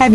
Have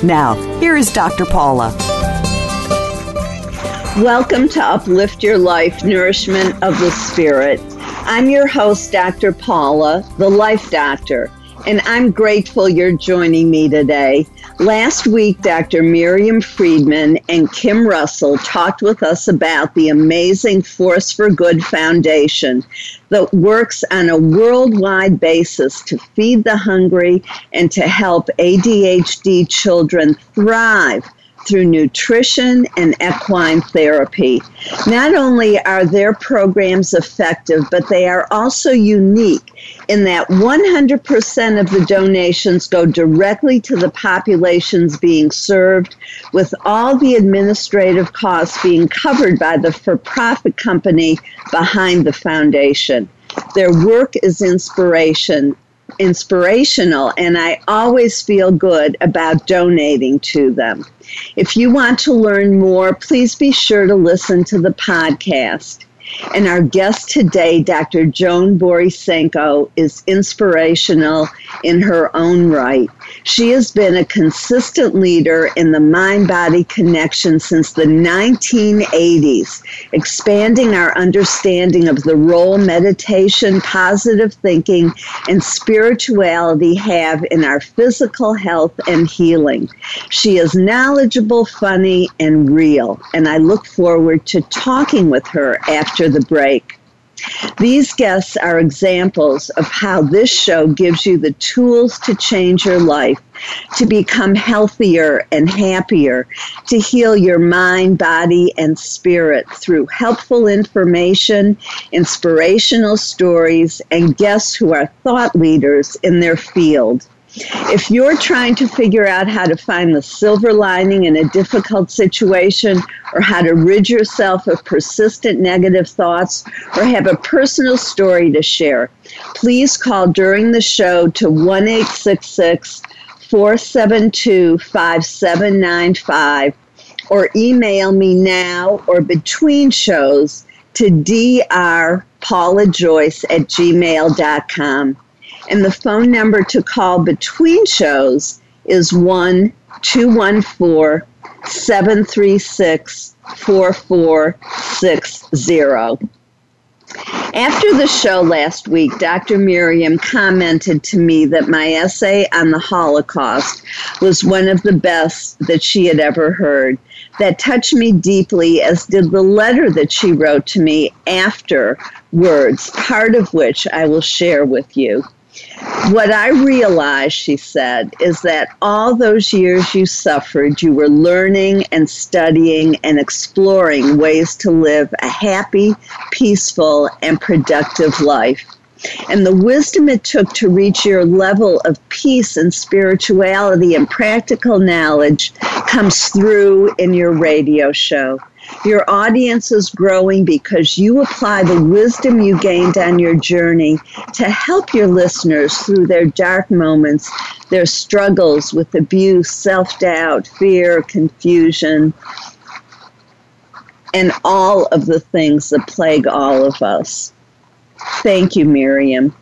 Now, here is Dr. Paula. Welcome to Uplift Your Life, Nourishment of the Spirit. I'm your host, Dr. Paula, the Life Doctor, and I'm grateful you're joining me today. Last week, Dr. Miriam Friedman and Kim Russell talked with us about the amazing Force for Good Foundation that works on a worldwide basis to feed the hungry and to help ADHD children thrive through nutrition and equine therapy. Not only are their programs effective, but they are also unique in that 100% of the donations go directly to the populations being served, with all the administrative costs being covered by the for-profit company behind the foundation. Their work is inspirational, and I always feel good about donating to them. If you want to learn more, please be sure to listen to the podcast. And our guest today, Dr. Joan Borysenko, is inspirational in her own right. She has been a consistent leader in the mind-body connection since the 1980s, expanding our understanding of the role meditation, positive thinking, and spirituality have in our physical health and healing. She is knowledgeable, funny, and real, and I look forward to talking with her after the break. These guests are examples of how this show gives you the tools to change your life, to become healthier and happier, to heal your mind, body, and spirit through helpful information, inspirational stories, and guests who are thought leaders in their field. If you're trying to figure out how to find the silver lining in a difficult situation, or how to rid yourself of persistent negative thoughts, or have a personal story to share, please call during the show to 1-866-472-5795 or email me now or between shows to drpaulajoyce@gmail.com. And the phone number to call between shows is 1-214-736-4460. After the show last week, Dr. Miriam commented to me that my essay on the Holocaust was one of the best that she had ever heard. That touched me deeply, as did the letter that she wrote to me afterwards, part of which I will share with you. "What I realized," she said, "is that all those years you suffered, you were learning and studying and exploring ways to live a happy, peaceful, and productive life. And the wisdom it took to reach your level of peace and spirituality and practical knowledge comes through in your radio show. Your audience is growing because you apply the wisdom you gained on your journey to help your listeners through their dark moments, their struggles with abuse, self-doubt, fear, confusion, and all of the things that plague all of us." Thank you, Miriam.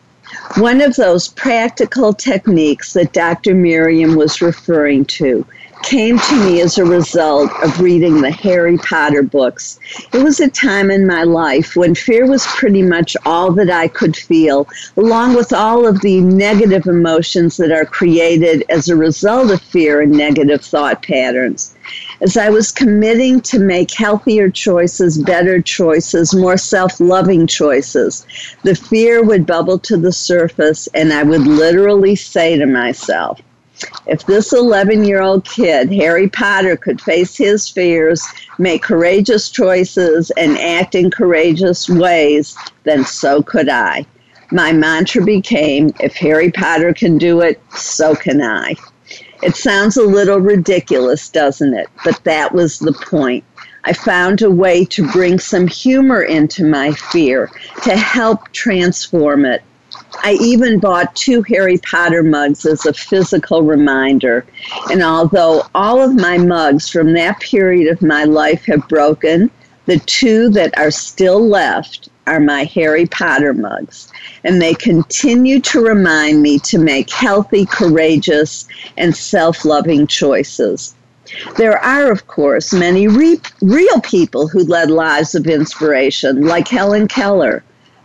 One of those practical techniques that Dr. Miriam was referring to came to me as a result of reading the Harry Potter books. It was a time in my life when fear was pretty much all that I could feel, along with all of the negative emotions that are created as a result of fear and negative thought patterns. As I was committing to make healthier choices, better choices, more self-loving choices, the fear would bubble to the surface, and I would literally say to myself, if this 11-year-old kid, Harry Potter, could face his fears, make courageous choices, and act in courageous ways, then so could I. My mantra became, if Harry Potter can do it, so can I. It sounds a little ridiculous, doesn't it? But that was the point. I found a way to bring some humor into my fear, to help transform it. I even bought 2 Harry Potter mugs as a physical reminder. And although all of my mugs from that period of my life have broken, the 2 that are still left are my Harry Potter mugs. And they continue to remind me to make healthy, courageous, and self-loving choices. There are, of course, many real people who led lives of inspiration, like Helen Keller.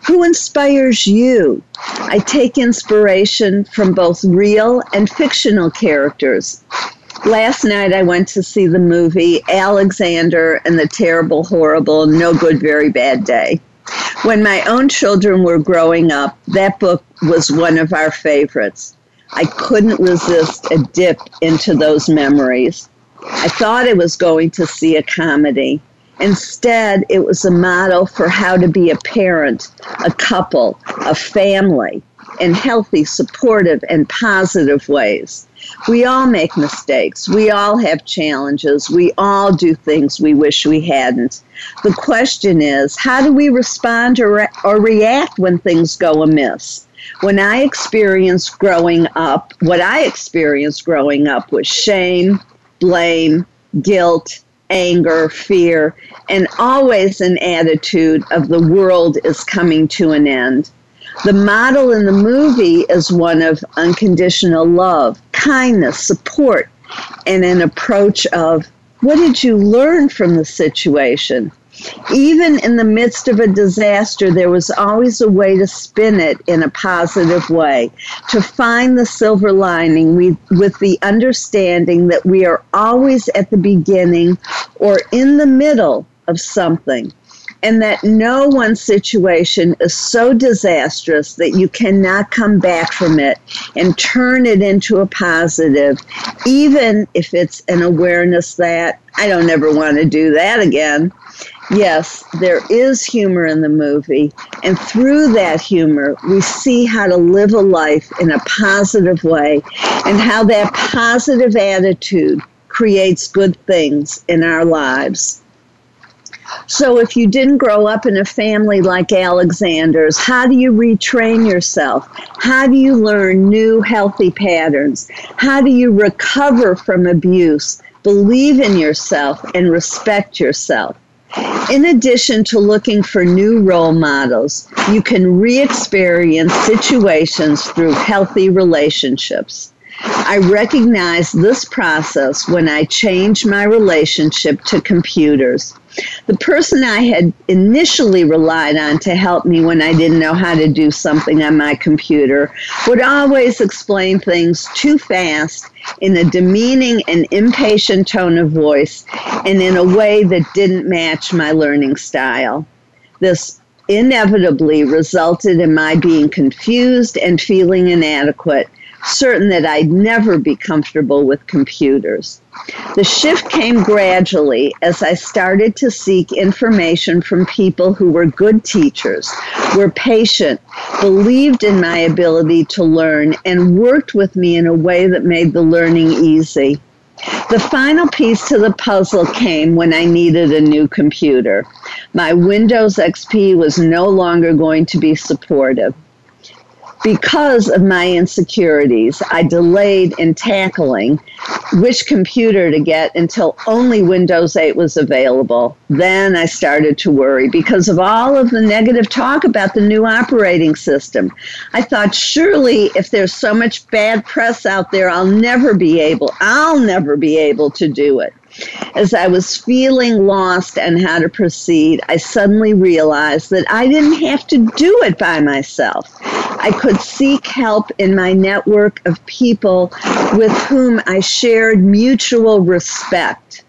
Who inspires you? I take inspiration from both real and fictional characters. Last night I went to see the movie Alexander and the Terrible, Horrible, No Good, Very Bad Day. When my own children were growing up, that book was one of our favorites. I couldn't resist a dip into those memories. I thought I was going to see a comedy. Instead, it was a model for how to be a parent, a couple, a family, in healthy, supportive, and positive ways. We all make mistakes. We all have challenges. We all do things we wish we hadn't. The question is, how do we respond or react when things go amiss? What I experienced growing up was shame, blame, guilt, anger, fear, and always an attitude of the world is coming to an end. The model in the movie is one of unconditional love, kindness, support, and an approach of, what did you learn from the situation? Even in the midst of a disaster, there was always a way to spin it in a positive way, to find the silver lining with the understanding that we are always at the beginning or in the middle of something, and that no one situation is so disastrous that you cannot come back from it and turn it into a positive, even if it's an awareness that I don't ever want to do that again. Yes, there is humor in the movie, and through that humor, we see how to live a life in a positive way and how that positive attitude creates good things in our lives. So if you didn't grow up in a family like Alexander's, how do you retrain yourself? How do you learn new healthy patterns? How do you recover from abuse, believe in yourself, and respect yourself? In addition to looking for new role models, you can re-experience situations through healthy relationships. I recognized this process when I changed my relationship to computers. The person I had initially relied on to help me when I didn't know how to do something on my computer would always explain things too fast, in a demeaning and impatient tone of voice, and in a way that didn't match my learning style. This inevitably resulted in my being confused and feeling inadequate, certain that I'd never be comfortable with computers. The shift came gradually as I started to seek information from people who were good teachers, were patient, believed in my ability to learn, and worked with me in a way that made the learning easy. The final piece to the puzzle came when I needed a new computer. My Windows XP was no longer going to be supportive. because of my insecurities, I delayed in tackling which computer to get until only Windows 8 was available. Then I started to worry because of all of the negative talk about the new operating system. I thought, surely if there's so much bad press out there, I'll never be able to do it. As I was feeling lost and how to proceed, I suddenly realized that I didn't have to do it by myself. I could seek help in my network of people with whom I shared mutual respect.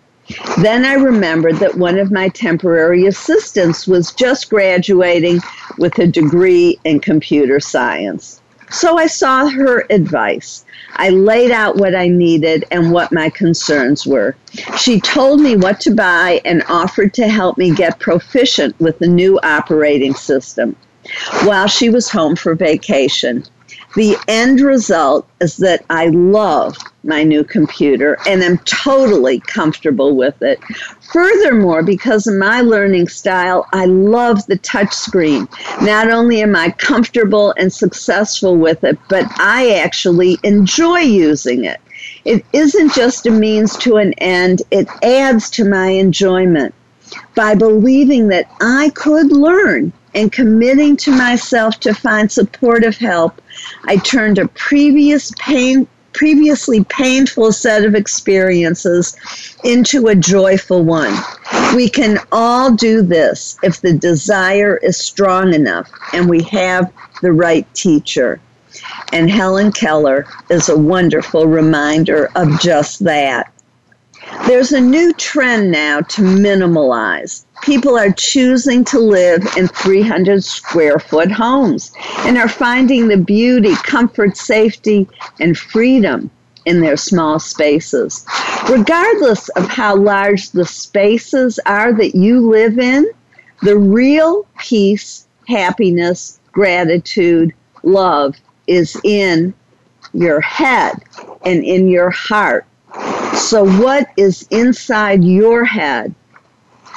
Then I remembered that one of my temporary assistants was just graduating with a degree in computer science. So I sought her advice. I laid out what I needed and what my concerns were. She told me what to buy and offered to help me get proficient with the new operating system while she was home for vacation. The end result is that I love my new computer and am totally comfortable with it. Furthermore, because of my learning style, I love the touchscreen. Not only am I comfortable and successful with it, but I actually enjoy using it. It isn't just a means to an end, it adds to my enjoyment. By believing that I could learn and committing to myself to find supportive help, I turned a previously painful set of experiences into a joyful one. We can all do this if the desire is strong enough and we have the right teacher. And Helen Keller is a wonderful reminder of just that. There's a new trend now to minimalize. People are choosing to live in 300 square foot homes and are finding the beauty, comfort, safety, and freedom in their small spaces. Regardless of how large the spaces are that you live in, the real peace, happiness, gratitude, love is in your head and in your heart. So what is inside your head?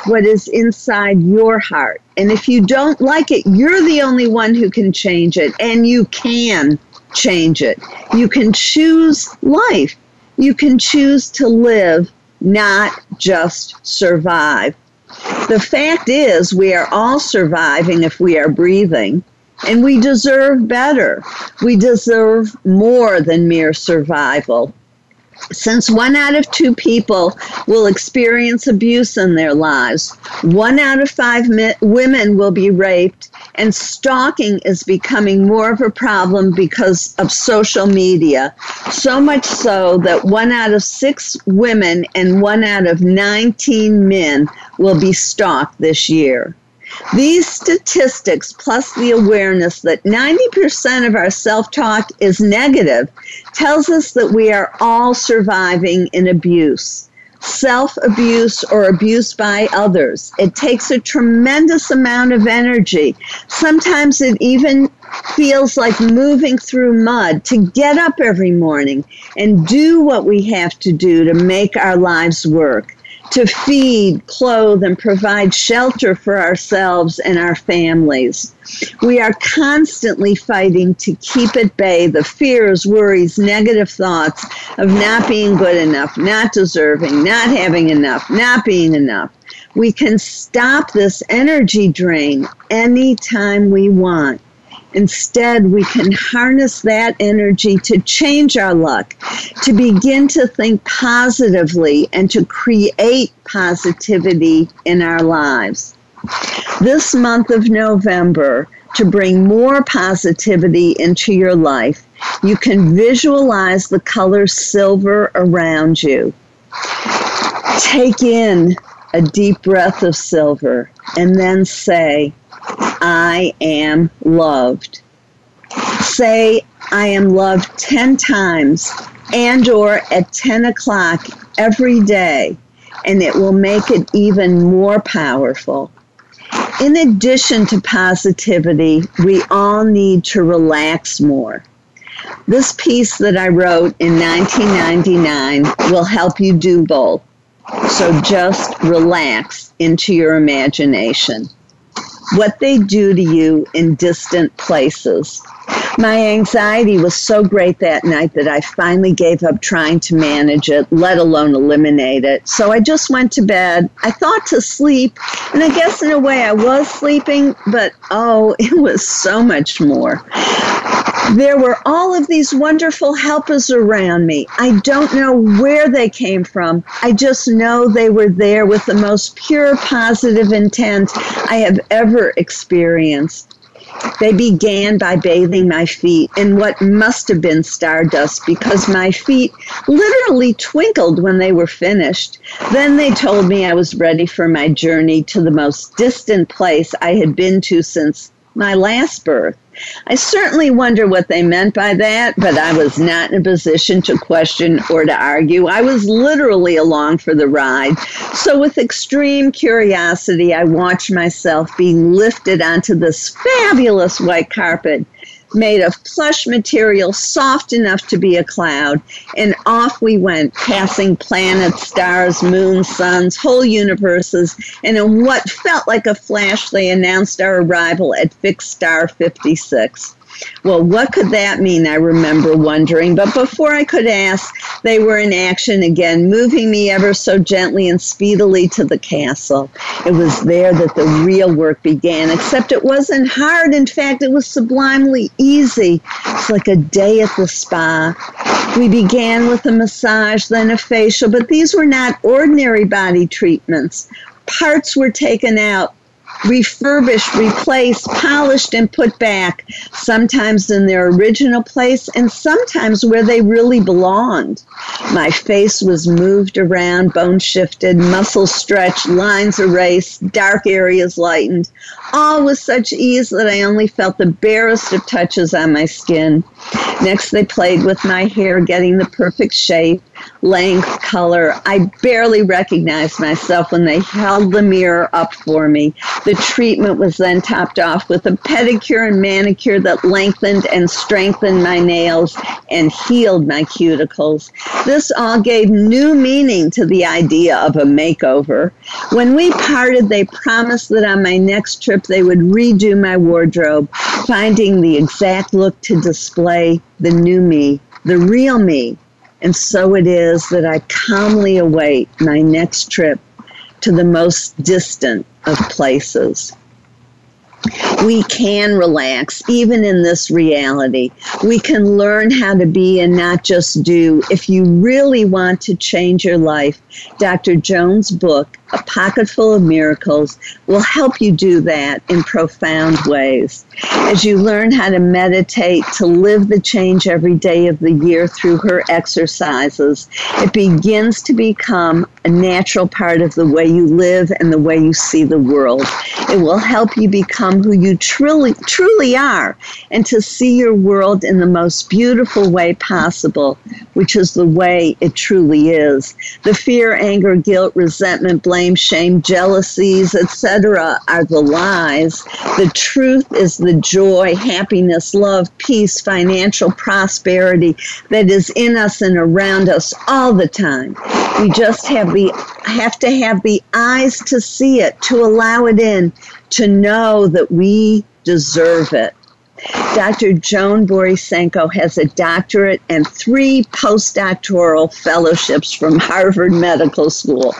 What is inside your heart? And if you don't like it, you're the only one who can change it. And you can change it. You can choose life. You can choose to live, not just survive. The fact is, we are all surviving if we are breathing. And we deserve better. We deserve more than mere survival. Since 1 out of 2 people will experience abuse in their lives, 1 out of 5 women will be raped, and stalking is becoming more of a problem because of social media. So much so that 1 out of 6 women and 1 out of 19 men will be stalked this year. These statistics, plus the awareness that 90% of our self-talk is negative, tells us that we are all surviving in abuse, self-abuse or abuse by others. It takes a tremendous amount of energy. Sometimes it even feels like moving through mud to get up every morning and do what we have to do to make our lives work, to feed, clothe, and provide shelter for ourselves and our families. We are constantly fighting to keep at bay the fears, worries, negative thoughts of not being good enough, not deserving, not having enough, not being enough. We can stop this energy drain anytime we want. Instead, we can harness that energy to change our luck, to begin to think positively, and to create positivity in our lives. This month of November, to bring more positivity into your life, you can visualize the color silver around you. Take in a deep breath of silver and then say, I am loved. Say, I am loved 10 times and or at 10 o'clock every day, and it will make it even more powerful. In addition to positivity, we all need to relax more. This piece that I wrote in 1999 will help you do both. So just relax into your imagination. what they do to you in distant places. My anxiety was so great that night that I finally gave up trying to manage it, let alone eliminate it. So I just went to bed. I thought to sleep, and I guess in a way I was sleeping, but oh, it was so much more. There were all of these wonderful helpers around me. I don't know where they came from. I just know they were there with the most pure positive intent I have ever experienced. They began by bathing my feet in what must have been stardust because my feet literally twinkled when they were finished. Then they told me I was ready for my journey to the most distant place I had been to since my last birth. I certainly wonder what they meant by that, but I was not in a position to question or to argue. I was literally along for the ride. So with extreme curiosity, I watched myself being lifted onto this fabulous white carpet made of plush material soft enough to be a cloud, and off we went, passing planets, stars, moons, suns, whole universes, and in what felt like a flash, they announced our arrival at fixed star 56. Well, what could that mean, I remember wondering, but before I could ask, they were in action again, moving me ever so gently and speedily to the castle. It was there that the real work began, except it wasn't hard. In fact, it was sublimely easy. It's like a day at the spa. We began with a massage, then a facial, but these were not ordinary body treatments. Parts were taken out, refurbished, replaced, polished, and put back, sometimes in their original place and sometimes where they really belonged. My face was moved around, bone shifted, muscles stretched, lines erased, dark areas lightened, all with such ease that I only felt the barest of touches on my skin. Next, they played with my hair, getting the perfect shape, length, color. I barely recognized myself when they held the mirror up for me. The treatment was then topped off with a pedicure and manicure that lengthened and strengthened my nails and healed my cuticles. This all gave new meaning to the idea of a makeover. When we parted, they promised that on my next trip they would redo my wardrobe, finding the exact look to display the new me, the real me. And so it is that I calmly await my next trip to the most distant of places. We can relax even in this reality. We can learn how to be and not just do. If you really want to change your life, Dr. Joan's book, A Pocketful of Miracles, will help you do that in profound ways. As you learn how to meditate, to live the change every day of the year through her exercises, it begins to become a natural part of the way you live and the way you see the world. It will help you become who you truly are and to see your world in the most beautiful way possible, which is the way it truly is. The fear, anger, guilt, resentment, blame, shame, jealousies, etc. are the lies. The truth is the joy, happiness, love, peace, financial prosperity that is in us and around us all the time. We just have to have the eyes to see it, to allow it in, to know that we deserve it. Dr. Joan Borysenko has a doctorate and 3 postdoctoral fellowships from Harvard Medical School.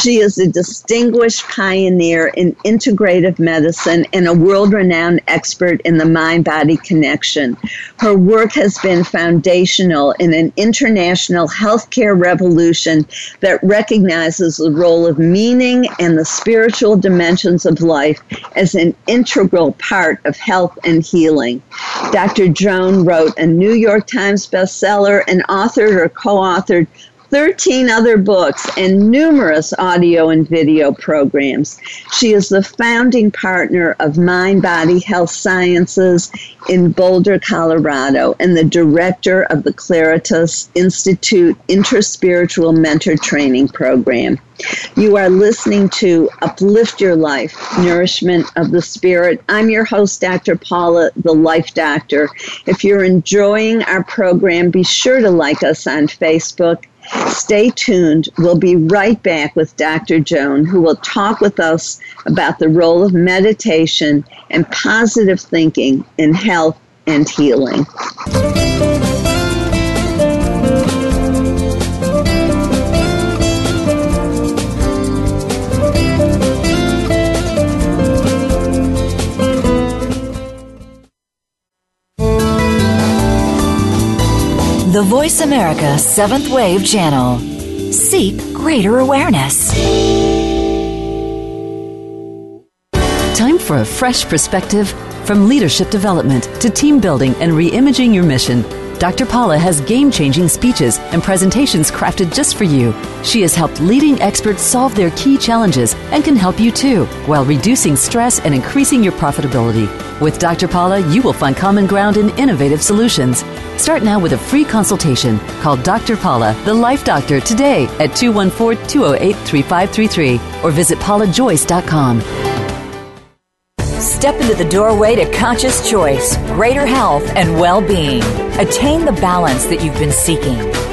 She is a distinguished pioneer in integrative medicine and a world-renowned expert in the mind-body connection. Her work has been foundational in an international healthcare revolution that recognizes the role of meaning and the spiritual dimensions of life as an integral part of health and healing. Dr. Joan wrote a New York Times bestseller and authored or co-authored 13 other books and numerous audio and video programs. She is the founding partner of Mind Body Health Sciences in Boulder, Colorado, and the director of the Claritas Institute Interspiritual Mentor Training Program. You are listening to Uplift Your Life, Nourishment of the Spirit. I'm your host, Dr. Paula, the Life Doctor. If you're enjoying our program, be sure to like us on Facebook Stay tuned. We'll be right back with Dr. Joan, who will talk with us about the role of meditation and positive thinking in health and healing. The Voice America Seventh Wave Channel. Seek greater awareness. Time for a fresh perspective from leadership development to team building and reimagining your mission. Dr. Paula has game-changing speeches and presentations crafted just for you. She has helped leading experts solve their key challenges and can help you too, while reducing stress and increasing your profitability. With Dr. Paula, you will find common ground in innovative solutions. Start now with a free consultation. Call Dr. Paula, the Life Doctor, today at 214-208-3533 or visit PaulaJoyce.com. Step into the doorway to conscious choice, greater health, and well-being. Attain the balance that you've been seeking.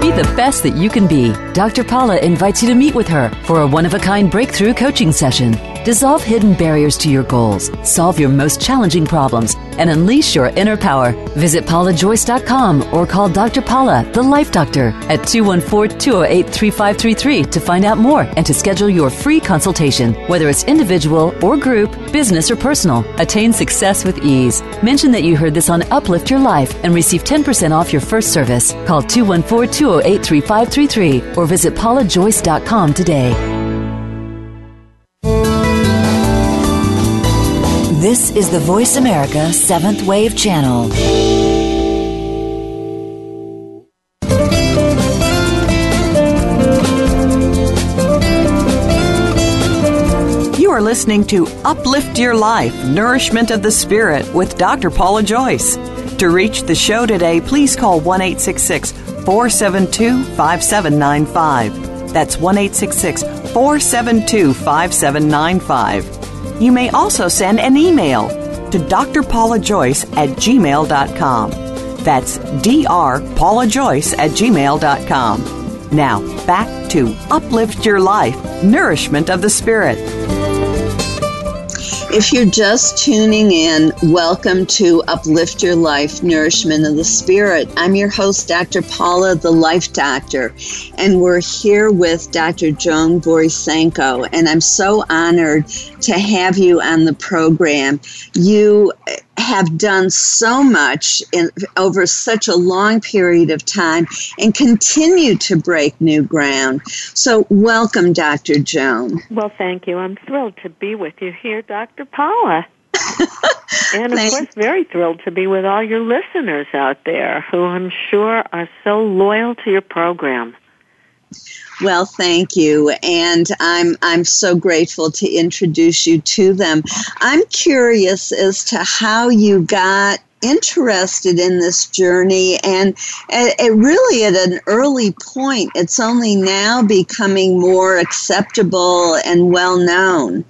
Be the best that you can be. Dr. Paula invites you to meet with her for a one-of-a-kind breakthrough coaching session. Dissolve hidden barriers to your goals, solve your most challenging problems, and unleash your inner power. Visit PaulaJoyce.com or call Dr. Paula, the Life Doctor, at 214-208-3533 to find out more and to schedule your free consultation. Whether it's individual or group, business or personal, attain success with ease. Mention that you heard this on Uplift Your Life and receive 10% off your first service. Call 214-208-3533. 83533 or visit PaulaJoyce.com today. This is the Voice America Seventh Wave Channel. You are listening to Uplift Your Life, Nourishment of the Spirit with Dr. Paula Joyce. To reach the show today, please call 1-866-472-5795. That's 1-866-472-5795. You may also send an email to drpaulajoyce@gmail.com. That's drpaulajoyce@gmail.com. Now, back to Uplift Your Life, Nourishment of the Spirit. If you're just tuning in, welcome to Uplift Your Life, Nourishment of the Spirit. I'm your host, Dr. Paula, the Life Doctor, and we're here with Dr. Joan Borysenko, and I'm so honored to have you on the program. You have done so much over such a long period of time and continue to break new ground. So welcome, Dr. Joan. Well, thank you. I'm thrilled to be with you here, Dr. Paula. And, of course, very thrilled to be with all your listeners out there who I'm sure are so loyal to your program. Well, thank you, and I'm so grateful to introduce you to them. I'm curious as to how you got interested in this journey, and it really at an early point. It's only now becoming more acceptable and well-known.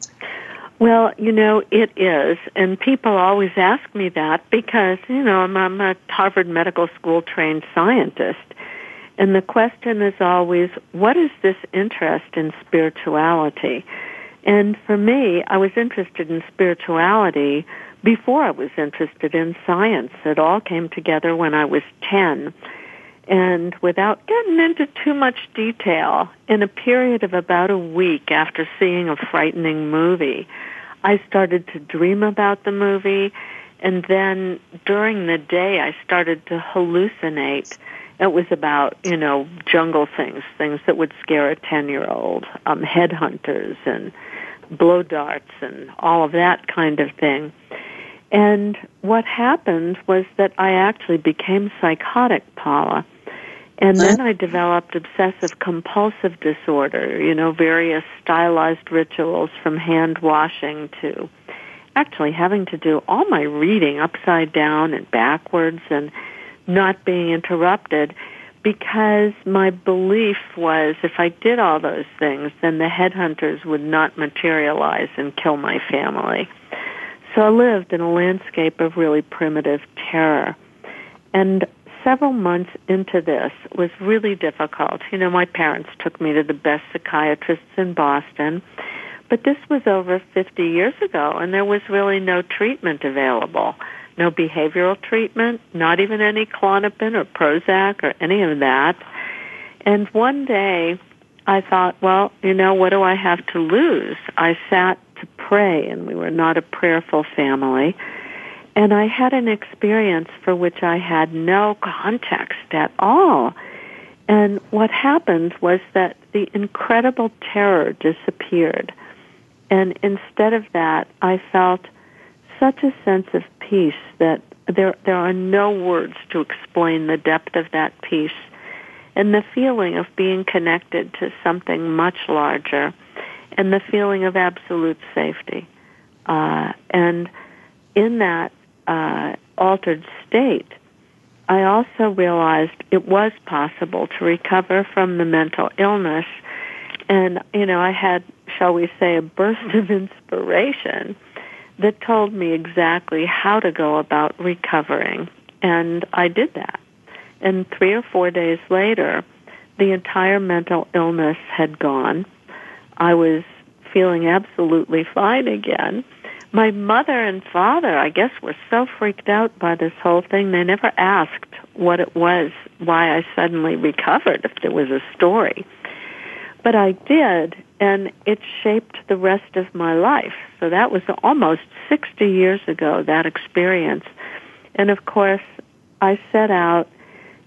Well, you know, it is, and people always ask me that because, you know, I'm a Harvard Medical School trained scientist. And the question is always, what is this interest in spirituality? And for me, I was interested in spirituality before I was interested in science. It all came together when I was 10. And without getting into too much detail, in a period of about a week after seeing a frightening movie, I started to dream about the movie. And then during the day, I started to hallucinate. It was about, you know, jungle things that would scare a 10-year-old, headhunters and blow darts and all of that kind of thing. And what happened was that I actually became psychotic, Paula. And then I developed obsessive-compulsive disorder, you know, various stylized rituals from hand-washing to actually having to do all my reading upside down and backwards and not being interrupted, because my belief was if I did all those things, then the headhunters would not materialize and kill my family. So I lived in a landscape of really primitive terror. And several months into this was really difficult. You know, my parents took me to the best psychiatrists in Boston, but this was over 50 years ago, and there was really no treatment available. No behavioral treatment, not even any Klonopin or Prozac or any of that. And one day I thought, well, you know, what do I have to lose? I sat to pray, and we were not a prayerful family. And I had an experience for which I had no context at all. And what happened was that the incredible terror disappeared. And instead of that, I felt such a sense of peace that there are no words to explain the depth of that peace and the feeling of being connected to something much larger and the feeling of absolute safety. And in that altered state, I also realized it was possible to recover from the mental illness. And, you know, I had, shall we say, a burst of inspiration that told me exactly how to go about recovering. And I did that. And 3 or 4 days later, the entire mental illness had gone. I was feeling absolutely fine again. My mother and father, I guess, were so freaked out by this whole thing, they never asked what it was, why I suddenly recovered, if there was a story. But I did, and it shaped the rest of my life. So that was almost 60 years ago, that experience. And, of course, I set out,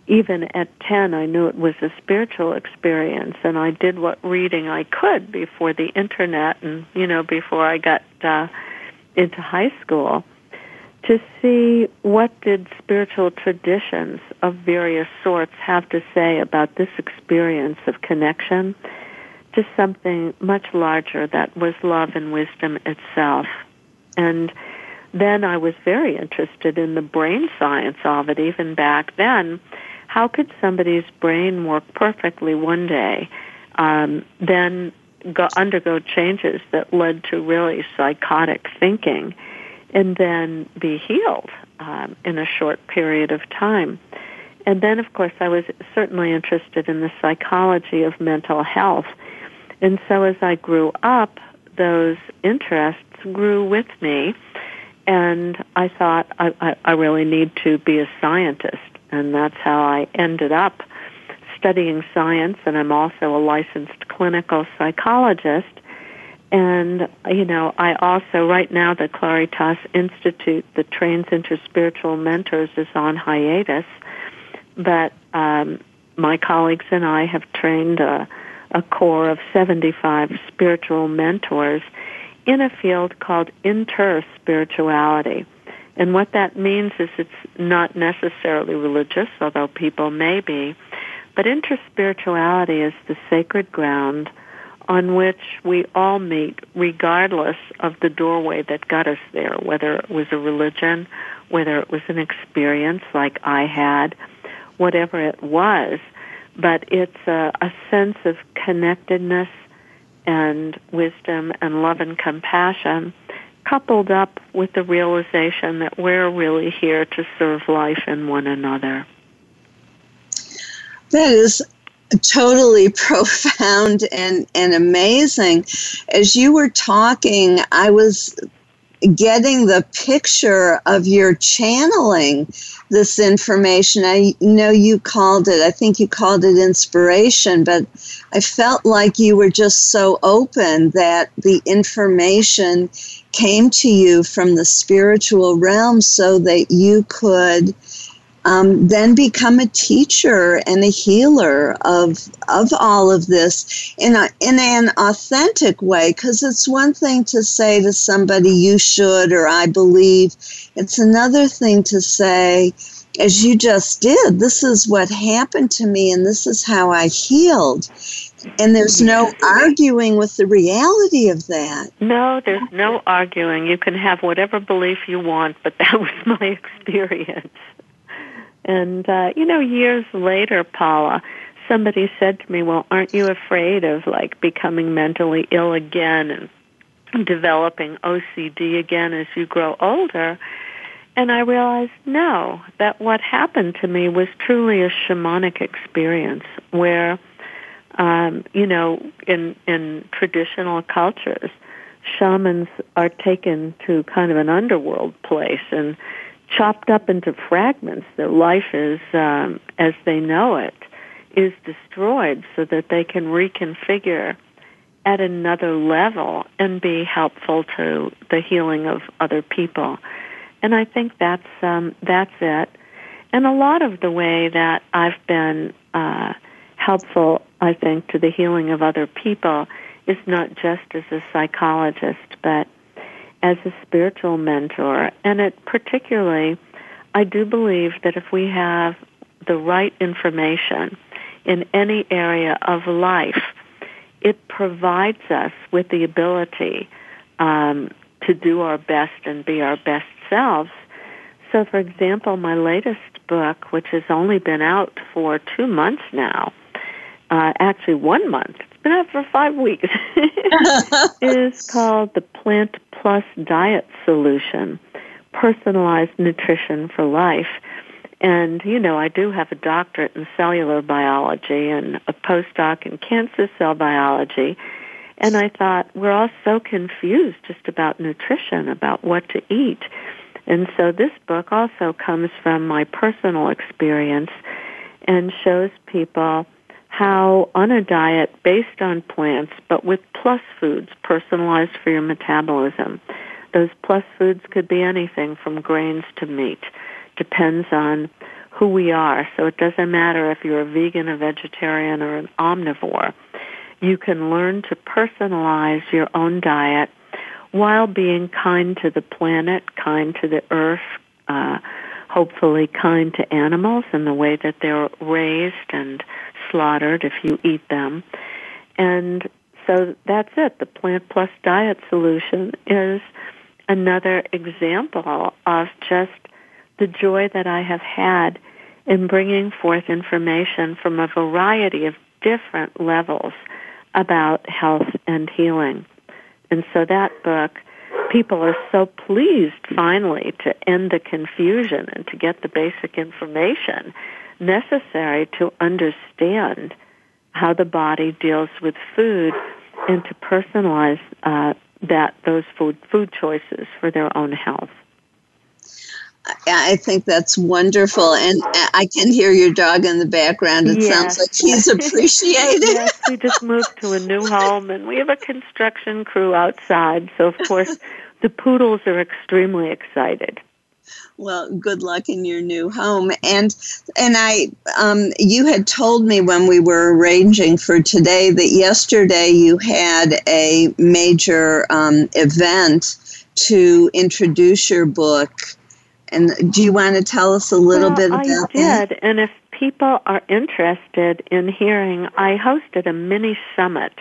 even at 10, I knew it was a spiritual experience, and I did what reading I could before the Internet and, you know, before I got into high school, to see what did spiritual traditions of various sorts have to say about this experience of connection to something much larger that was love and wisdom itself. And then I was very interested in the brain science of it even back then. How could somebody's brain work perfectly one day, then undergo changes that led to really psychotic thinking, and then be healed in a short period of time? And then, of course, I was certainly interested in the psychology of mental health. And so as I grew up, those interests grew with me, and I thought I really need to be a scientist, and that's how I ended up studying science, and I'm also a licensed clinical psychologist. And, you know, I also, right now, the Claritas Institute that trains interspiritual mentors is on hiatus, but my colleagues and I have trained a core of 75 spiritual mentors in a field called interspirituality. And what that means is it's not necessarily religious, although people may be, but interspirituality is the sacred ground on which we all meet regardless of the doorway that got us there, whether it was a religion, whether it was an experience like I had, whatever it was. But it's a sense of connectedness and wisdom and love and compassion coupled up with the realization that we're really here to serve life and one another. That is totally profound and amazing. As you were talking, I was getting the picture of your channeling this information. I know you called it, I think you called it inspiration, but I felt like you were just so open that the information came to you from the spiritual realm so that you could then become a teacher and a healer of all of this in an authentic way, because it's one thing to say to somebody, you should, or I believe. It's another thing to say, as you just did, this is what happened to me and this is how I healed. And there's no arguing with the reality of that. No, there's no arguing. You can have whatever belief you want, but that was my experience. And, years later, Paula, somebody said to me, well, aren't you afraid of, becoming mentally ill again and developing OCD again as you grow older? And I realized, no, that what happened to me was truly a shamanic experience where, in traditional cultures, shamans are taken to kind of an underworld place and chopped up into fragments. Their life is, as they know it, is destroyed so that they can reconfigure at another level and be helpful to the healing of other people. And I think that's it. And a lot of the way that I've been helpful, I think, to the healing of other people is not just as a psychologist, but as a spiritual mentor. And it particularly, I do believe that if we have the right information in any area of life, it provides us with the ability to do our best and be our best selves. So, for example, my latest book, which has only been out for 2 months now, actually 1 month, it's been out for 5 weeks, is called The Plant Plus Diet Solution, Personalized Nutrition for Life. And, I do have a doctorate in cellular biology and a postdoc in cancer cell biology. And I thought, we're all so confused just about nutrition, about what to eat. And so this book also comes from my personal experience and shows people how on a diet based on plants, but with plus foods personalized for your metabolism. Those plus foods could be anything from grains to meat. Depends on who we are. So it doesn't matter if you're a vegan, a vegetarian, or an omnivore. You can learn to personalize your own diet while being kind to the planet, kind to the earth, hopefully kind to animals in the way that they're raised and slaughtered if you eat them. And so that's it. The Plant Plus Diet Solution is another example of just the joy that I have had in bringing forth information from a variety of different levels about health and healing. And so that book, people are so pleased finally to end the confusion and to get the basic information necessary to understand how the body deals with food and to personalize those food choices for their own health. I think that's wonderful, and I can hear your dog in the background. It sounds like he's appreciated. Yes, we just moved to a new home, and we have a construction crew outside, so of course the poodles are extremely excited. Well, good luck in your new home. And I, you had told me when we were arranging for today that yesterday you had a major event to introduce your book. And do you want to tell us a little bit about that? I did, and if people are interested in hearing, I hosted a mini summit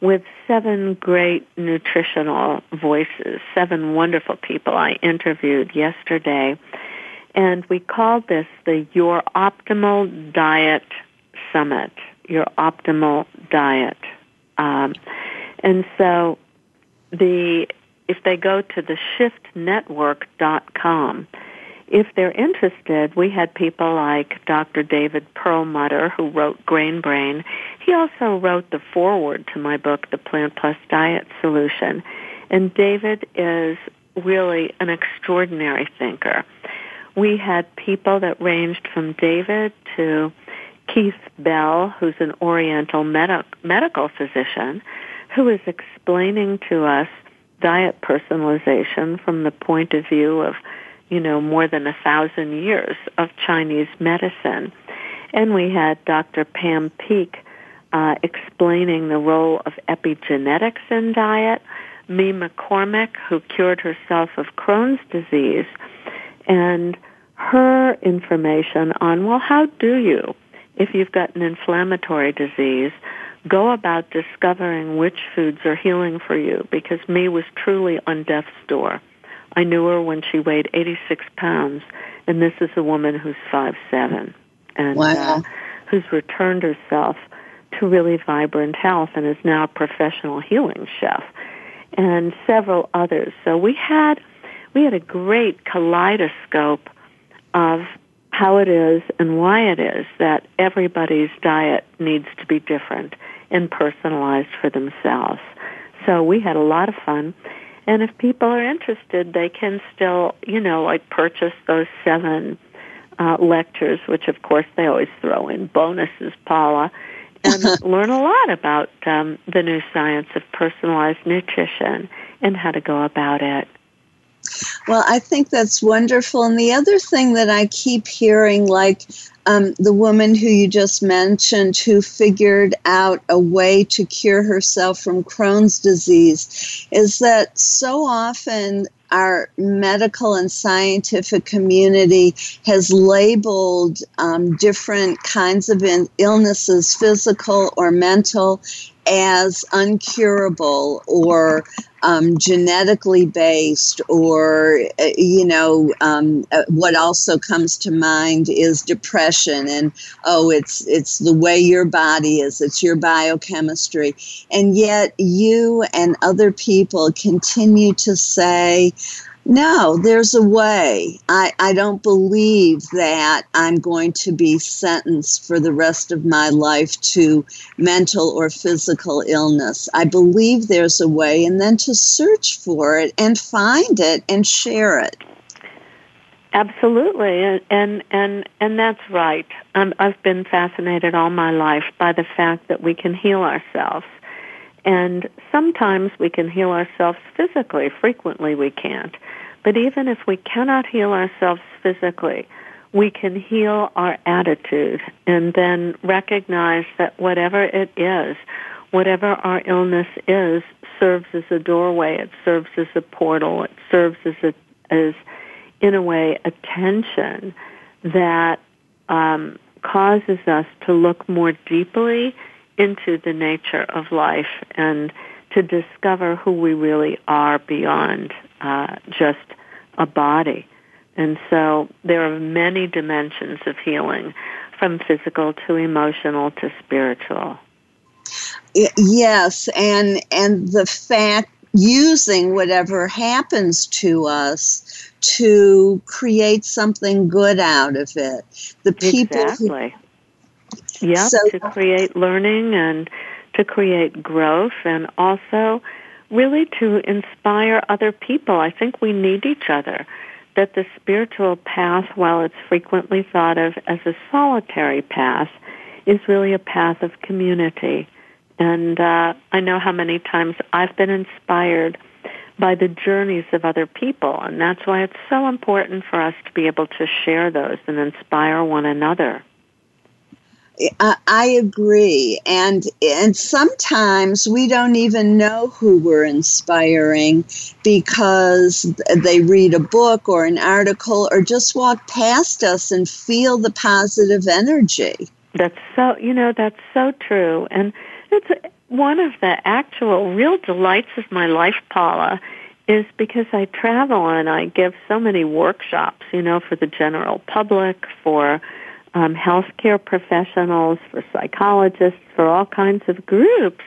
with 7 great nutritional voices, 7 wonderful people I interviewed yesterday. And we called this the Your Optimal Diet Summit, Your Optimal Diet. And so if they go to the shiftnetwork.com, if they're interested, we had people like Dr. David Perlmutter, who wrote Grain Brain. He also wrote the foreword to my book, The Plant Plus Diet Solution. And David is really an extraordinary thinker. We had people that ranged from David to Keith Bell, who's an Oriental medical physician, who is explaining to us diet personalization from the point of view of, more than 1,000 years of Chinese medicine. And we had Dr. Pam Peake explaining the role of epigenetics in diet, Mia McCormick, who cured herself of Crohn's disease, and her information on, well, how do you, if you've got an inflammatory disease, go about discovering which foods are healing for you, because Mia was truly on death's door. I knew her when she weighed 86 pounds, and this is a woman who's 5'7", and wow. Who's returned herself to really vibrant health and is now a professional healing chef, and several others. So we had a great kaleidoscope of how it is and why it is that everybody's diet needs to be different and personalized for themselves. So we had a lot of fun. And if people are interested, they can still, purchase those 7 lectures, which, of course, they always throw in bonuses, Paula, and learn a lot about the new science of personalized nutrition and how to go about it. Well, I think that's wonderful. And the other thing that I keep hearing, like the woman who you just mentioned who figured out a way to cure herself from Crohn's disease, is that so often our medical and scientific community has labeled different kinds of illnesses, physical or mental, as uncurable or genetically based, or, what also comes to mind is depression and, it's the way your body is, it's your biochemistry. And yet you and other people continue to say, no, there's a way. I don't believe that I'm going to be sentenced for the rest of my life to mental or physical illness. I believe there's a way, and then to search for it and find it and share it. Absolutely, and that's right. I've been fascinated all my life by the fact that we can heal ourselves. And sometimes we can heal ourselves physically. Frequently we can't. But even if we cannot heal ourselves physically, we can heal our attitude and then recognize that whatever it is, whatever our illness is, serves as a doorway, it serves as a portal, it serves as in a way, a tension that causes us to look more deeply into the nature of life and to discover who we really are beyond just a body. And so there are many dimensions of healing, from physical to emotional to spiritual. Yes, and the fact using whatever happens to us to create something good out of it. The people exactly. Yep, so, to create learning and to create growth, and also really to inspire other people. I think we need each other, that the spiritual path, while it's frequently thought of as a solitary path, is really a path of community. And I know how many times I've been inspired by the journeys of other people, and that's why it's so important for us to be able to share those and inspire one another. I agree, and sometimes we don't even know who we're inspiring, because they read a book or an article or just walk past us and feel the positive energy. That's so true, and it's one of the actual real delights of my life, Paula, is because I travel and I give so many workshops, for the general public, for healthcare professionals, for psychologists, for all kinds of groups.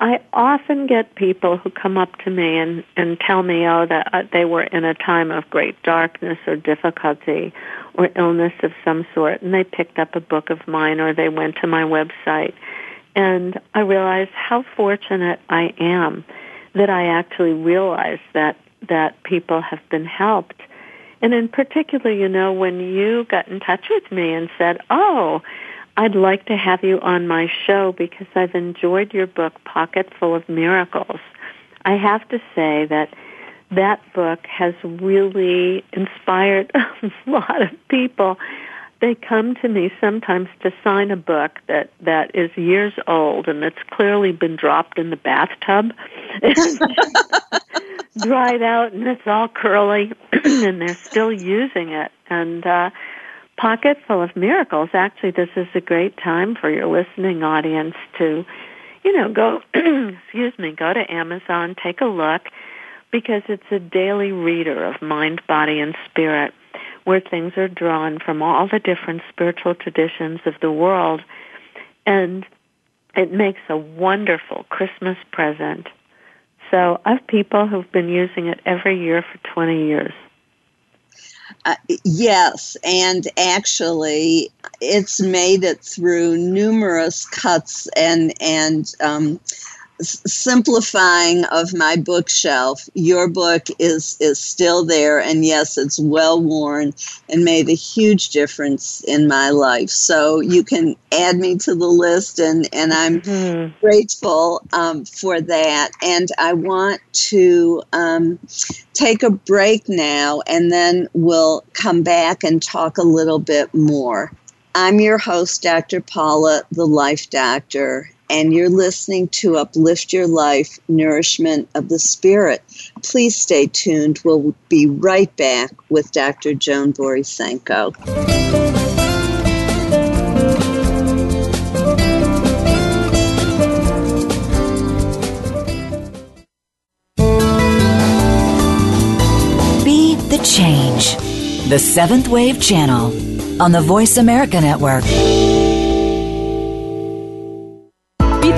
I often get people who come up to me and tell me, that they were in a time of great darkness or difficulty or illness of some sort, and they picked up a book of mine or they went to my website. And I realize how fortunate I am that I actually realize that people have been helped. And in particular, when you got in touch with me and said, oh, I'd like to have you on my show because I've enjoyed your book, Pocket Full of Miracles. I have to say that book has really inspired a lot of people. They come to me sometimes to sign a book that is years old and that's clearly been dropped in the bathtub. dried out and it's all curly, and they're still using it. And Pocket Full of Miracles, actually, this is a great time for your listening audience to, you know, go, go to Amazon, take a look, because it's a daily reader of Mind, Body, and Spirit, where things are drawn from all the different spiritual traditions of the world, and it makes a wonderful Christmas present. So I have people who've been using it every year for 20 years. Yes, and actually it's made it through numerous cuts and simplifying of my bookshelf. Your book is still there, and yes, it's well-worn and made a huge difference in my life. So you can add me to the list, and I'm grateful for that. And I want to take a break now, and then we'll come back and talk a little bit more. I'm your host, Dr. Paula, the Life Doctor, and you're listening to Uplift Your Life, Nourishment of the Spirit. Please stay tuned. We'll be right back with Dr. Joan Borysenko. Be the change. The Seventh Wave Channel on the Voice America Network.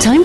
Time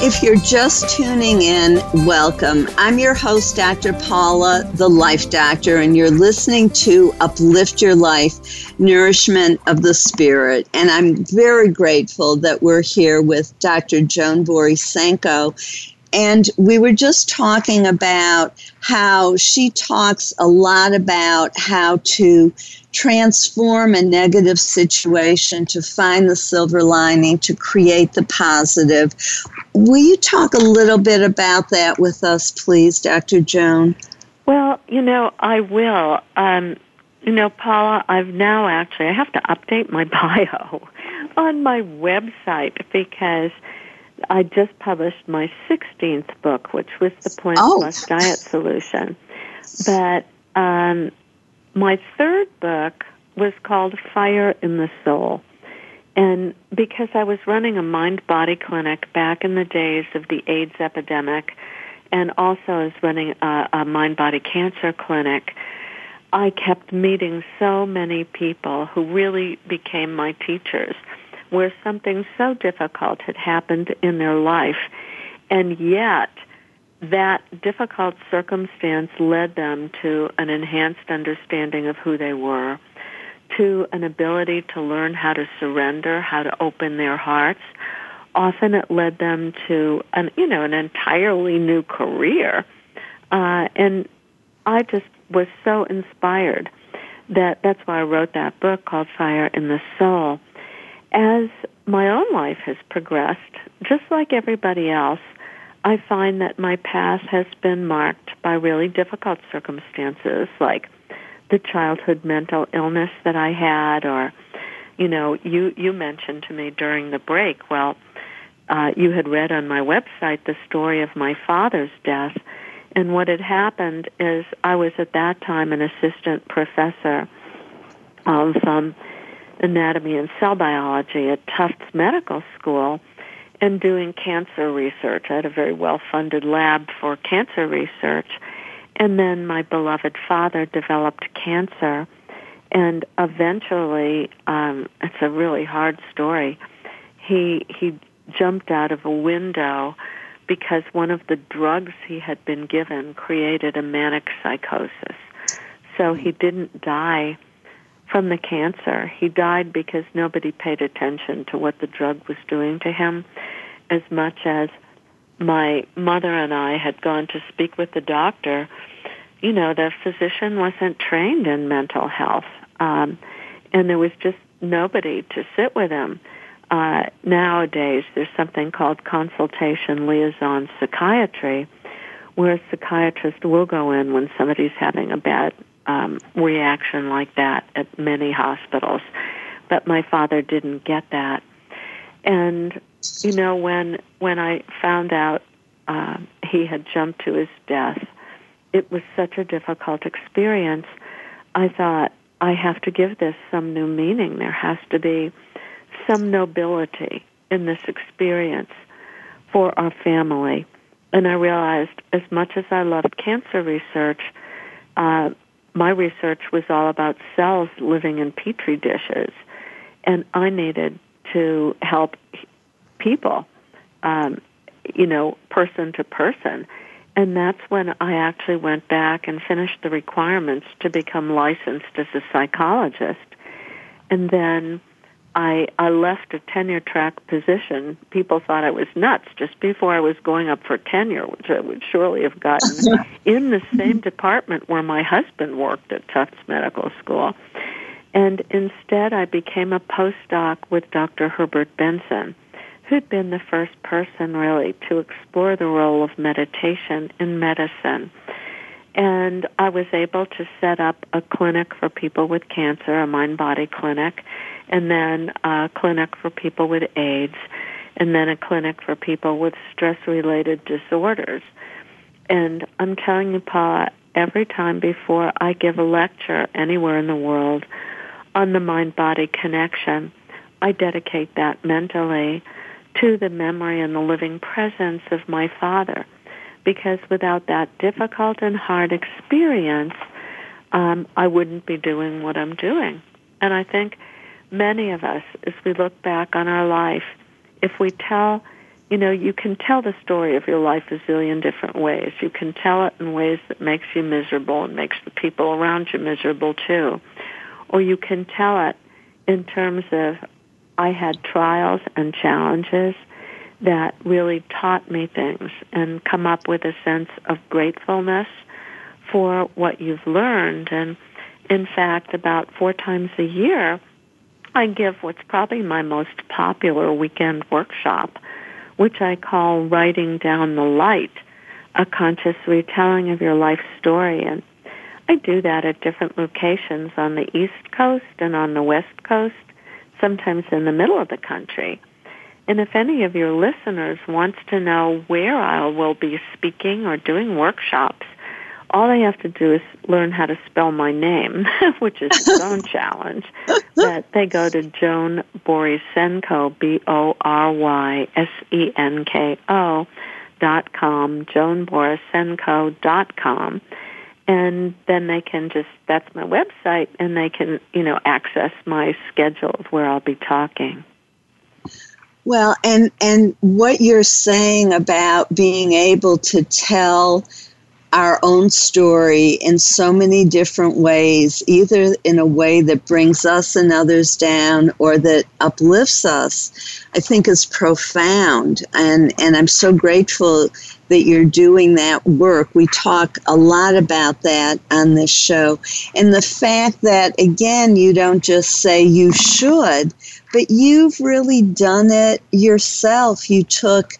If you're just tuning in, welcome. I'm your host, Dr. Paula, the Life Doctor, and you're listening to Uplift Your Life, Nourishment of the Spirit. And I'm very grateful that we're here with Dr. Joan Borysenko. And we were just talking about how she talks a lot about how to transform a negative situation, to find the silver lining, to create the positive. Will you talk a little bit about that with us, please, Dr. Joan? Well, you know, I will. You know, Paula, I've now actually, I have to update my bio on my website because I just published my 16th book, which was The Plant Plus Diet Solution. But my third book was called Fire in the Soul. And because I was running a mind-body clinic back in the days of the AIDS epidemic, and also I was running a mind-body cancer clinic, I kept meeting so many people who really became my teachers, where something so difficult had happened in their life, and yet that difficult circumstance led them to an enhanced understanding of who they were, to an ability to learn how to surrender, how to open their hearts. Often it led them to an entirely new career. And I just was so inspired that that's why I wrote that book called Fire in the Soul. As my own life has progressed, just like everybody else, I find that my past has been marked by really difficult circumstances, like the childhood mental illness that I had, or, you mentioned to me during the break, you had read on my website the story of my father's death, and what had happened is I was at that time an assistant professor of anatomy and cell biology at Tufts Medical School and doing cancer research. I had a very well-funded lab for cancer research. And then my beloved father developed cancer. And eventually, it's a really hard story, he jumped out of a window because one of the drugs he had been given created a manic psychosis. So he didn't die from the cancer. He died because nobody paid attention to what the drug was doing to him, as much as my mother and I had gone to speak with the doctor. The physician wasn't trained in mental health, and there was just nobody to sit with him. Nowadays, there's something called consultation liaison psychiatry, where a psychiatrist will go in when somebody's having a bad reaction like that at many hospitals. But my father didn't get that. And, when I found out he had jumped to his death, it was such a difficult experience. I thought, I have to give this some new meaning. There has to be some nobility in this experience for our family. And I realized, as much as I loved cancer research, my research was all about cells living in petri dishes, and I needed to help people, person to person. And that's when I actually went back and finished the requirements to become licensed as a psychologist. And then I left a tenure-track position. People thought I was nuts just before I was going up for tenure, which I would surely have gotten in the same department where my husband worked at Tufts Medical School. And instead, I became a postdoc with Dr. Herbert Benson, who'd been the first person, really, to explore the role of meditation in medicine. And I was able to set up a clinic for people with cancer, a mind-body clinic, and then a clinic for people with AIDS, and then a clinic for people with stress-related disorders. And I'm telling you, Paula, every time before I give a lecture anywhere in the world on the mind-body connection, I dedicate that mentally to the memory and the living presence of my father, because without that difficult and hard experience, I wouldn't be doing what I'm doing. And I think many of us, as we look back on our life, if we tell, you can tell the story of your life a zillion different ways. You can tell it in ways that makes you miserable and makes the people around you miserable too. Or you can tell it in terms of, I had trials and challenges that really taught me things, and come up with a sense of gratefulness for what you've learned. And in fact, about 4 times a year, I give what's probably my most popular weekend workshop, which I call Writing Down the Light, a conscious retelling of your life story. And I do that at different locations on the East Coast and on the West Coast, sometimes in the middle of the country. And if any of your listeners wants to know where I will be speaking or doing workshops, all they have to do is learn how to spell my name, which is its own challenge. But they go to Joan Borysenko, BorySenko.com, JoanBorysenko.com, and then they can that's my website, and they can, access my schedule of where I'll be talking. Well, and what you're saying about being able to tell our own story in so many different ways, either in a way that brings us and others down or that uplifts us, I think is profound. And I'm so grateful that you're doing that work. We talk a lot about that on this show. And the fact that, again, you don't just say you should, but you've really done it yourself. You took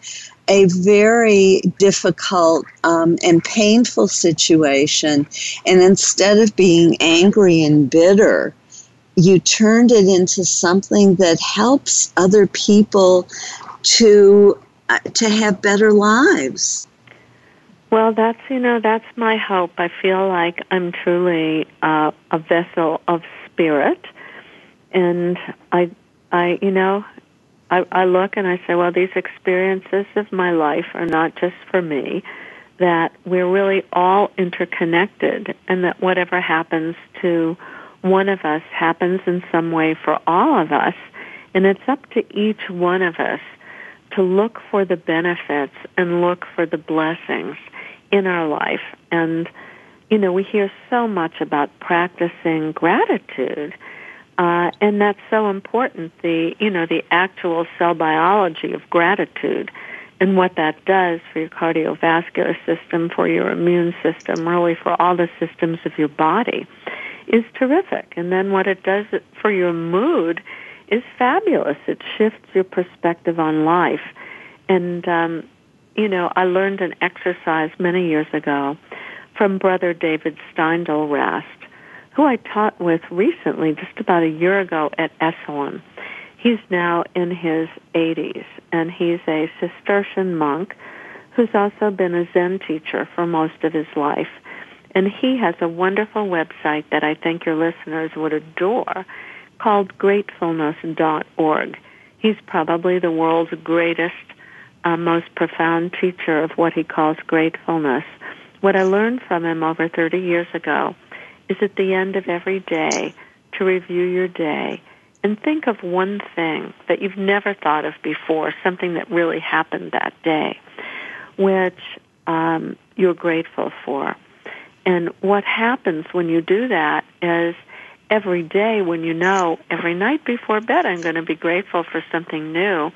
a very difficult and painful situation, and instead of being angry and bitter, you turned it into something that helps other people to have better lives. Well, that's my hope. I feel like I'm truly a vessel of spirit, and I look and I say, well, these experiences of my life are not just for me, that we're really all interconnected, and that whatever happens to one of us happens in some way for all of us, and it's up to each one of us to look for the benefits and look for the blessings in our life. And, you know, we hear so much about practicing gratitude. And that's so important, the actual cell biology of gratitude and what that does for your cardiovascular system, for your immune system, really for all the systems of your body is terrific. And then what it does for your mood is fabulous. It shifts your perspective on life. And, I learned an exercise many years ago from Brother David Steindl Rast, who I taught with recently, just about a year ago at Esalen. He's now in his 80s, and he's a Cistercian monk who's also been a Zen teacher for most of his life. And he has a wonderful website that I think your listeners would adore called gratefulness.org. He's probably the world's greatest, most profound teacher of what he calls gratefulness. What I learned from him over 30 years ago is at the end of every day to review your day and think of one thing that you've never thought of before, something that really happened that day, which you're grateful for. And what happens when you do that is every day when you know every night before bed I'm going to be grateful for something new,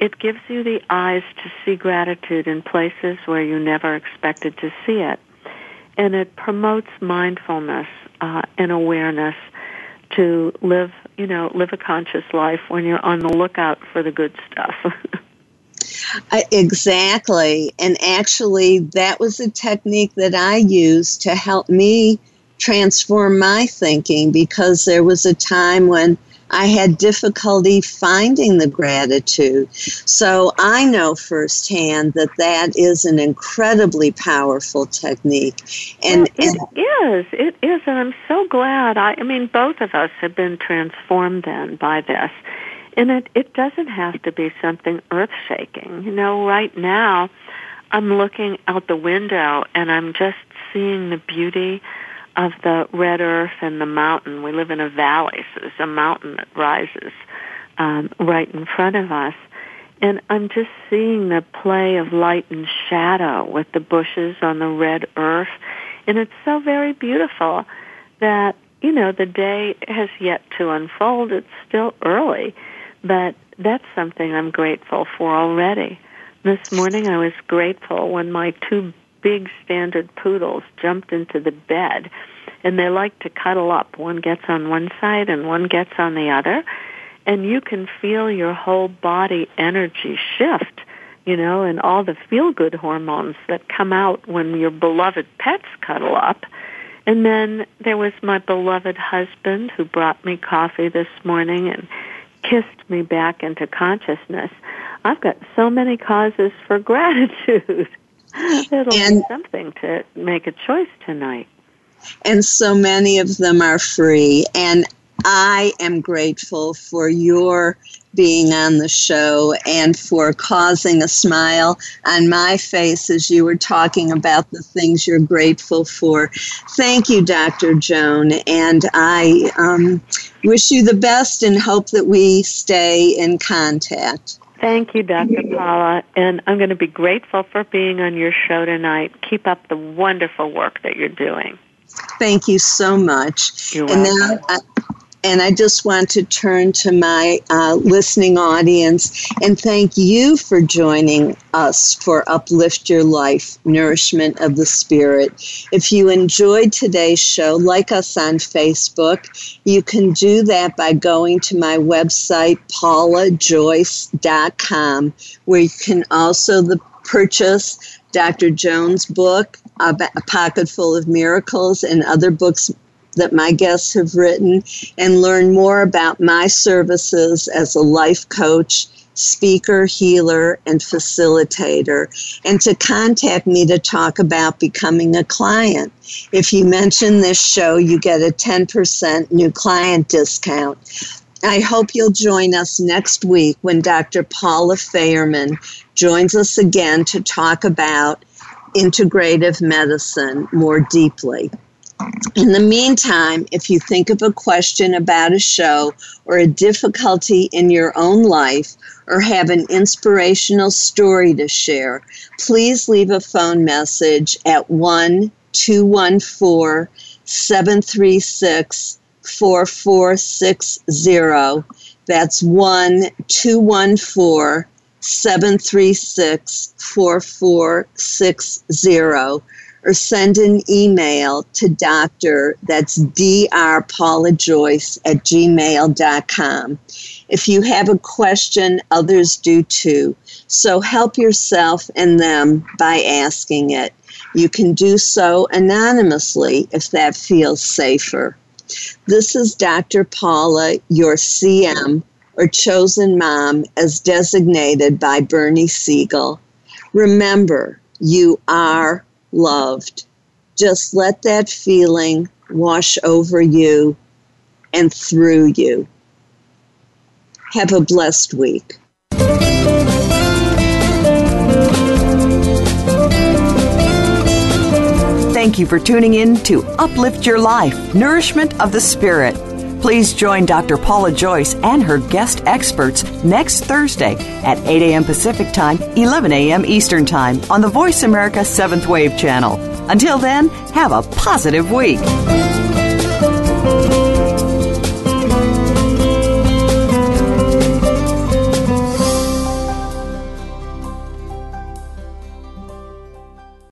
it gives you the eyes to see gratitude in places where you never expected to see it. And it promotes mindfulness and awareness to live a conscious life when you're on the lookout for the good stuff. Exactly. And actually, that was a technique that I used to help me transform my thinking, because there was a time when I had difficulty finding the gratitude. So I know firsthand that is an incredibly powerful technique. And It is. And I'm so glad. I mean, both of us have been transformed then by this. And it doesn't have to be something earth-shaking. Right now, I'm looking out the window and I'm just seeing the beauty of the red earth and the mountain. We live in a valley, so there's a mountain that rises right in front of us. And I'm just seeing the play of light and shadow with the bushes on the red earth. And it's so very beautiful that, the day has yet to unfold. It's still early, but that's something I'm grateful for already. This morning I was grateful when my two big standard poodles jumped into the bed, and they like to cuddle up. One gets on one side and one gets on the other, and you can feel your whole body energy shift, and all the feel-good hormones that come out when your beloved pets cuddle up. And then there was my beloved husband who brought me coffee this morning and kissed me back into consciousness. I've got so many causes for gratitude. It'll be something to make a choice tonight. And so many of them are free. And I am grateful for your being on the show and for causing a smile on my face as you were talking about the things you're grateful for. Thank you, Dr. Joan. And I wish you the best and hope that we stay in contact. Thank you, Dr. Paula, and I'm going to be grateful for being on your show tonight. Keep up the wonderful work that you're doing. Thank you so much. You're welcome. And I just want to turn to my listening audience and thank you for joining us for Uplift Your Life, Nourishment of the Spirit. If you enjoyed today's show, like us on Facebook. You can do that by going to my website, PaulaJoyce.com, where you can also purchase Dr. Joan's book, A Pocket Full of Miracles, and other books that my guests have written, and learn more about my services as a life coach, speaker, healer, and facilitator, and to contact me to talk about becoming a client. If you mention this show, you get a 10% new client discount. I hope you'll join us next week when Dr. Paula Fairman joins us again to talk about integrative medicine more deeply. In the meantime, if you think of a question about a show or a difficulty in your own life or have an inspirational story to share, please leave a phone message at 1-214-736-4460. That's 1-214-736-4460. Or send an email to Dr., that's Dr. PaulaJoyce @gmail.com. If you have a question, others do too. So help yourself and them by asking it. You can do so anonymously if that feels safer. This is Dr. Paula, your CM, or chosen mom, as designated by Bernie Siegel. Remember, you are loved. Just let that feeling wash over you and through you. Have a blessed week. Thank you for tuning in to Uplift Your Life, Nourishment of the Spirit. Please join Dr. Paula Joyce and her guest experts next Thursday at 8 a.m. Pacific Time, 11 a.m. Eastern Time on the Voice America Seventh Wave channel. Until then, have a positive week.